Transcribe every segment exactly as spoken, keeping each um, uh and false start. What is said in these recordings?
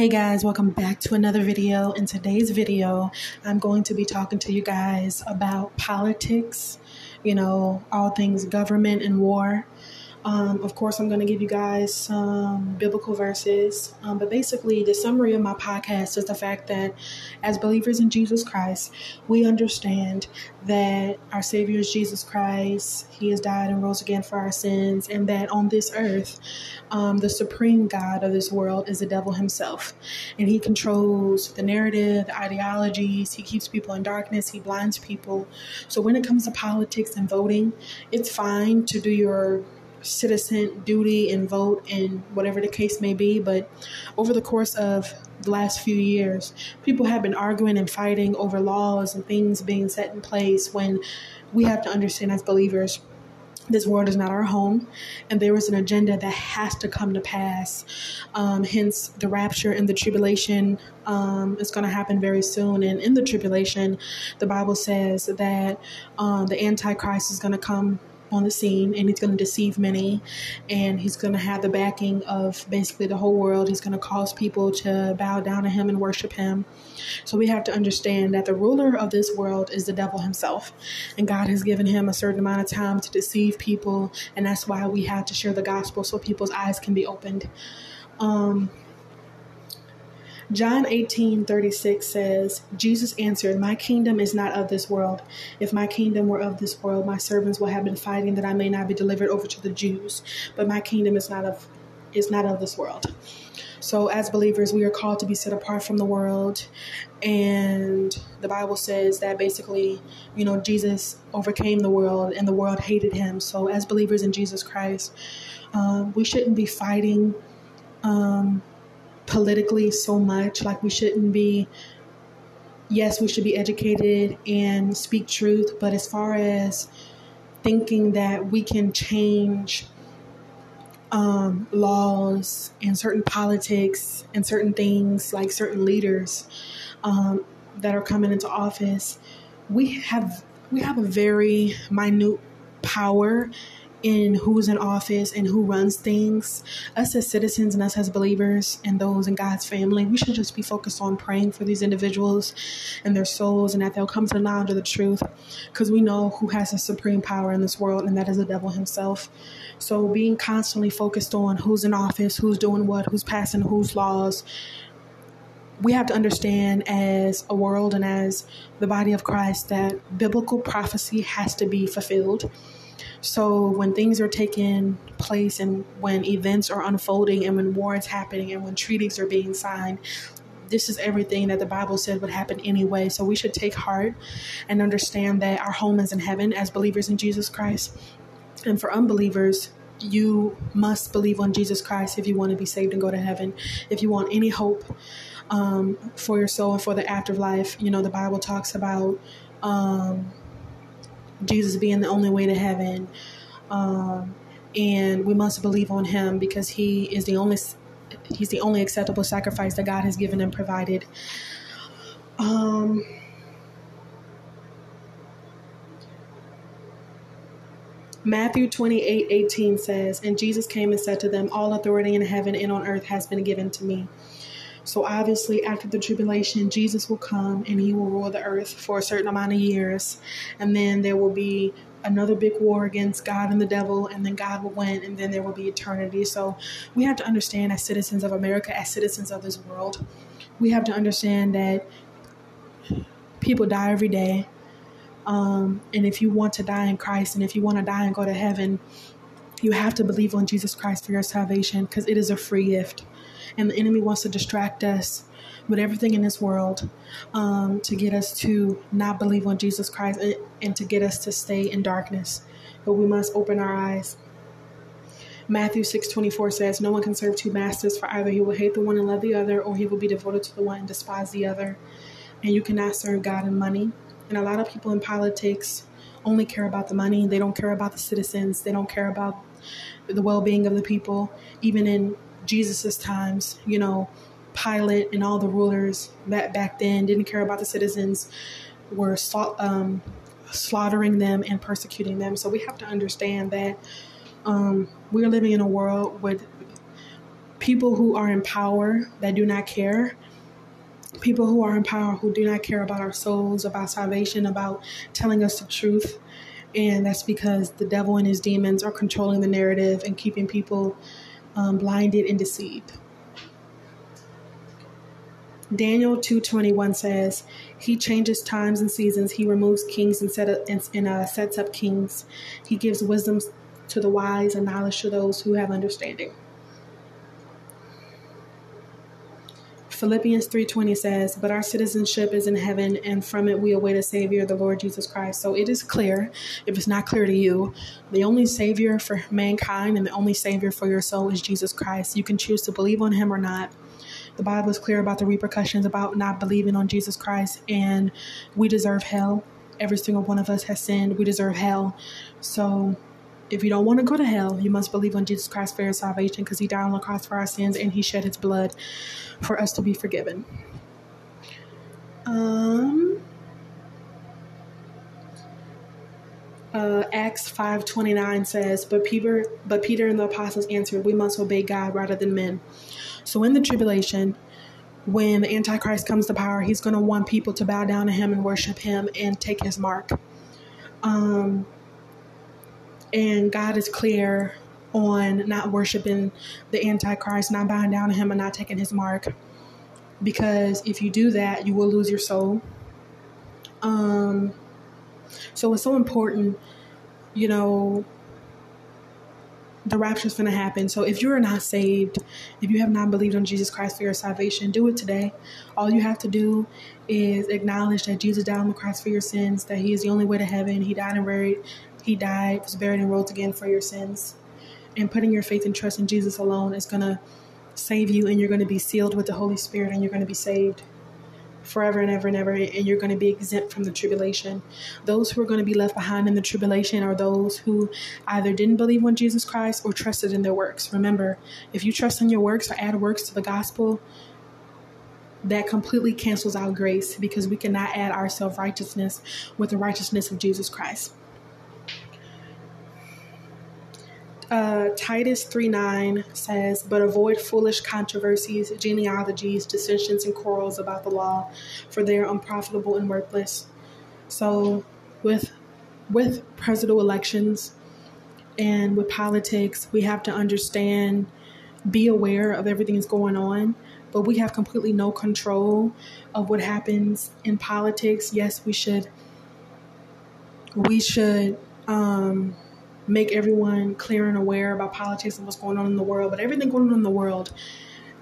Hey guys, welcome back to another video. In today's video, I'm going to be talking to you guys about politics, you know, all things government and war. Um, of course, I'm going to give you guys some biblical verses, um, but basically the summary of my podcast is the fact that as believers in Jesus Christ, we understand that our Savior is Jesus Christ. He has died and rose again for our sins, and that on this earth, um, the supreme God of this world is the devil himself, and he controls the narrative, the ideologies. He keeps people in darkness. He blinds people. So when it comes to politics and voting, it's fine to do your citizen duty and vote and whatever the case may be. But over the course of the last few years, people have been arguing and fighting over laws and things being set in place when we have to understand as believers, this world is not our home, and there is an agenda that has to come to pass. Um, hence, the rapture and the tribulation um, is going to happen very soon. And in the tribulation, the Bible says that um, the Antichrist is going to come on the scene, and he's going to deceive many, and he's going to have the backing of basically the whole world. He's going to cause people to bow down to him and worship him. So we have to understand that the ruler of this world is the devil himself, and God has given him a certain amount of time to deceive people, and that's why we have to share the gospel so people's eyes can be opened. Um, John eighteen thirty-six says, Jesus answered, "My kingdom is not of this world. If my kingdom were of this world, my servants would have been fighting that I may not be delivered over to the Jews. But my kingdom is not of is not of this world." So as believers, we are called to be set apart from the world. And the Bible says that basically, you know, Jesus overcame the world and the world hated him. So as believers in Jesus Christ, um, we shouldn't be fighting um politically so much. Like, we shouldn't be, yes, we should be educated and speak truth, but as far as thinking that we can change um, laws and certain politics and certain things, like certain leaders um, that are coming into office, we have we have a very minute power in who's in office and who runs things. Us as citizens and us as believers and those in God's family, we should just be focused on praying for these individuals and their souls, and that they'll come to the knowledge of the truth, because we know who has the supreme power in this world, and that is the devil himself. So being constantly focused on who's in office, who's doing what, who's passing whose laws, we have to understand as a world and as the body of Christ that biblical prophecy has to be fulfilled. So when things are taking place, and when events are unfolding, and when war is happening, and when treaties are being signed, this is everything that the Bible said would happen anyway. So we should take heart and understand that our home is in heaven as believers in Jesus Christ. And for unbelievers, you must believe on Jesus Christ if you want to be saved and go to heaven. If you want any hope um, for your soul and for the afterlife, you know, the Bible talks about um Jesus being the only way to heaven, um, and we must believe on him, because he is the only he's the only acceptable sacrifice that God has given and provided. Um, Matthew twenty-eight eighteen says, "And Jesus came and said to them, all authority in heaven and on earth has been given to me." So obviously, after the tribulation, Jesus will come and he will rule the earth for a certain amount of years. And then there will be another big war against God and the devil, and then God will win, and then there will be eternity. So we have to understand, as citizens of America, as citizens of this world, we have to understand that people die every day. Um, and if you want to die in Christ, and if you want to die and go to heaven, you have to believe on Jesus Christ for your salvation, because it is a free gift. And the enemy wants to distract us with everything in this world um, to get us to not believe on Jesus Christ, and, and to get us to stay in darkness. But we must open our eyes. Matthew six twenty-four says, "No one can serve two masters, for either he will hate the one and love the other, or he will be devoted to the one and despise the other. And you cannot serve God and money." And a lot of people in politics only care about the money. They don't care about the citizens. They don't care about the well-being of the people. Even in Jesus's times, you know, Pilate and all the rulers that back then didn't care about the citizens, were um, slaughtering them and persecuting them. So we have to understand that um, we're living in a world with people who are in power that do not care, people who are in power who do not care about our souls, about salvation, about telling us the truth. And that's because the devil and his demons are controlling the narrative and keeping people um, blinded and deceived. Daniel two twenty-one says, he changes times and seasons. He removes kings and, set up, and, and uh, sets up kings. He gives wisdom to the wise and knowledge to those who have understanding. Philippians three twenty says, but our citizenship is in heaven, and from it we await a Savior, the Lord Jesus Christ. So it is clear, if it's not clear to you, the only Savior for mankind and the only Savior for your soul is Jesus Christ. You can choose to believe on him or not. The Bible is clear about the repercussions about not believing on Jesus Christ, and we deserve hell. Every single one of us has sinned. We deserve hell. So if you don't want to go to hell, you must believe on Jesus Christ for your salvation, because he died on the cross for our sins and he shed his blood for us to be forgiven. Um, uh, Acts five twenty-nine says, but Peter, but Peter and the apostles answered, we must obey God rather than men. So in the tribulation, when the Antichrist comes to power, he's going to want people to bow down to him and worship him and take his mark. Um, and God is clear on not worshiping the Antichrist, not bowing down to him and not taking his mark. Because if you do that, you will lose your soul. Um, so it's so important, you know, the rapture is going to happen. So if you are not saved, if you have not believed on Jesus Christ for your salvation, do it today. All you have to do is acknowledge that Jesus died on the cross for your sins, that he is the only way to heaven. He died and buried. He died, was buried, and rose again for your sins. And putting your faith and trust in Jesus alone is going to save you, and you're going to be sealed with the Holy Spirit, and you're going to be saved forever and ever and ever, and you're going to be exempt from the tribulation. Those who are going to be left behind in the tribulation are those who either didn't believe on Jesus Christ or trusted in their works. Remember, if you trust in your works or add works to the gospel, that completely cancels out grace, because we cannot add our self-righteousness with the righteousness of Jesus Christ. Uh, Titus three nine says, but avoid foolish controversies, genealogies, dissensions, and quarrels about the law, for they are unprofitable and worthless. So with, with presidential elections and with politics, we have to understand, be aware of everything that's going on, but we have completely no control of what happens in politics. Yes, we should, we should, um, make everyone clear and aware about politics and what's going on in the world. But everything going on in the world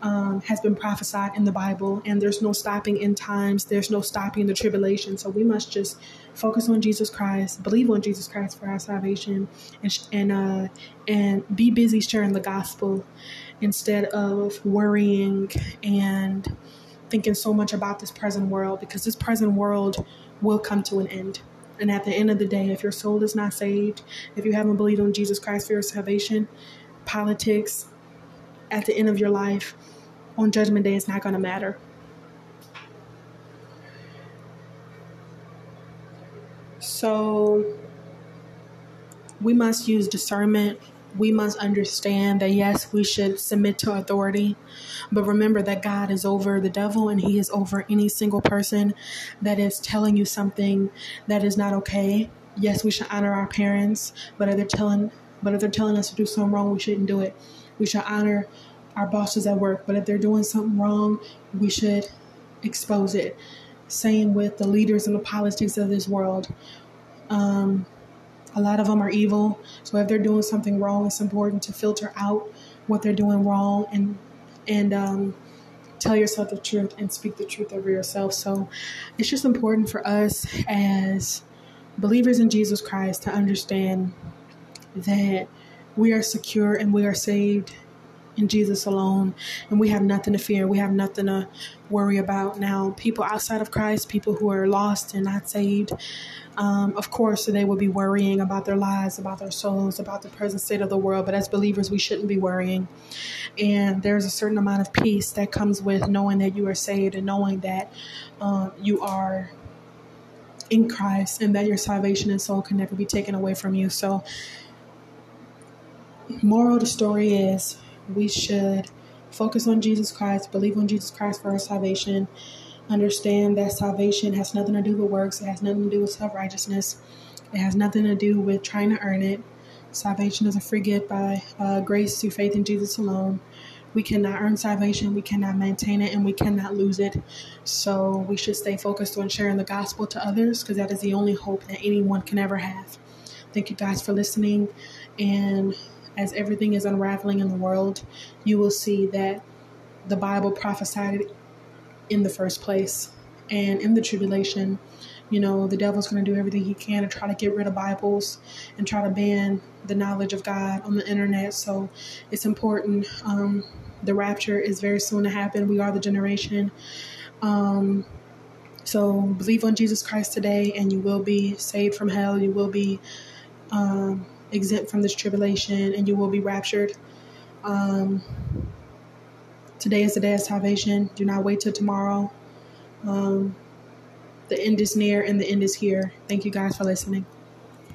um, has been prophesied in the Bible, and there's no stopping end times. There's no stopping the tribulation. So we must just focus on Jesus Christ, believe on Jesus Christ for our salvation, and and uh, and be busy sharing the gospel instead of worrying and thinking so much about this present world, because this present world will come to an end. And at the end of the day, if your soul is not saved, if you haven't believed on Jesus Christ for your salvation, politics at the end of your life on Judgment Day is not going to matter. So we must use discernment. We must understand that, yes, we should submit to authority, but remember that God is over the devil, and he is over any single person that is telling you something that is not okay. Yes, we should honor our parents, but if they're telling, but if they're telling us to do something wrong, we shouldn't do it. We should honor our bosses at work, but if they're doing something wrong, we should expose it. Same with the leaders and the politics of this world. Um... A lot of them are evil. So if they're doing something wrong, it's important to filter out what they're doing wrong and and um, tell yourself the truth and speak the truth over yourself. So it's just important for us as believers in Jesus Christ to understand that we are secure and we are saved in Jesus alone, and we have nothing to fear. We have nothing to worry about. Now, people outside of Christ, people who are lost and not saved, um, of course, they will be worrying about their lives, about their souls, about the present state of the world. But as believers, we shouldn't be worrying. And there's a certain amount of peace that comes with knowing that you are saved and knowing that uh, you are in Christ and that your salvation and soul can never be taken away from you. So, moral of the story is, we should Focus on Jesus Christ. Believe on Jesus Christ for our salvation. Understand that salvation has nothing to do with works. It has nothing to do with self-righteousness. It has nothing to do with trying to earn it. Salvation is a free gift by uh, grace through faith in Jesus alone. We cannot earn salvation, we cannot maintain it, and we cannot lose it. So we should stay focused on sharing the gospel to others, because that is the only hope that anyone can ever have. Thank you guys for listening. And as everything is unraveling in the world, you will see that the Bible prophesied it in the first place. And in the tribulation, you know, the devil's going to do everything he can to try to get rid of Bibles and try to ban the knowledge of God on the internet. So it's important. Um, the rapture is very soon to happen. We are the generation. Um, so believe on Jesus Christ today and you will be saved from hell. You will be um, exempt from this tribulation and you will be raptured. Um, today is the day of salvation. Do not wait till tomorrow. Um, the end is near and the end is here. Thank you guys for listening.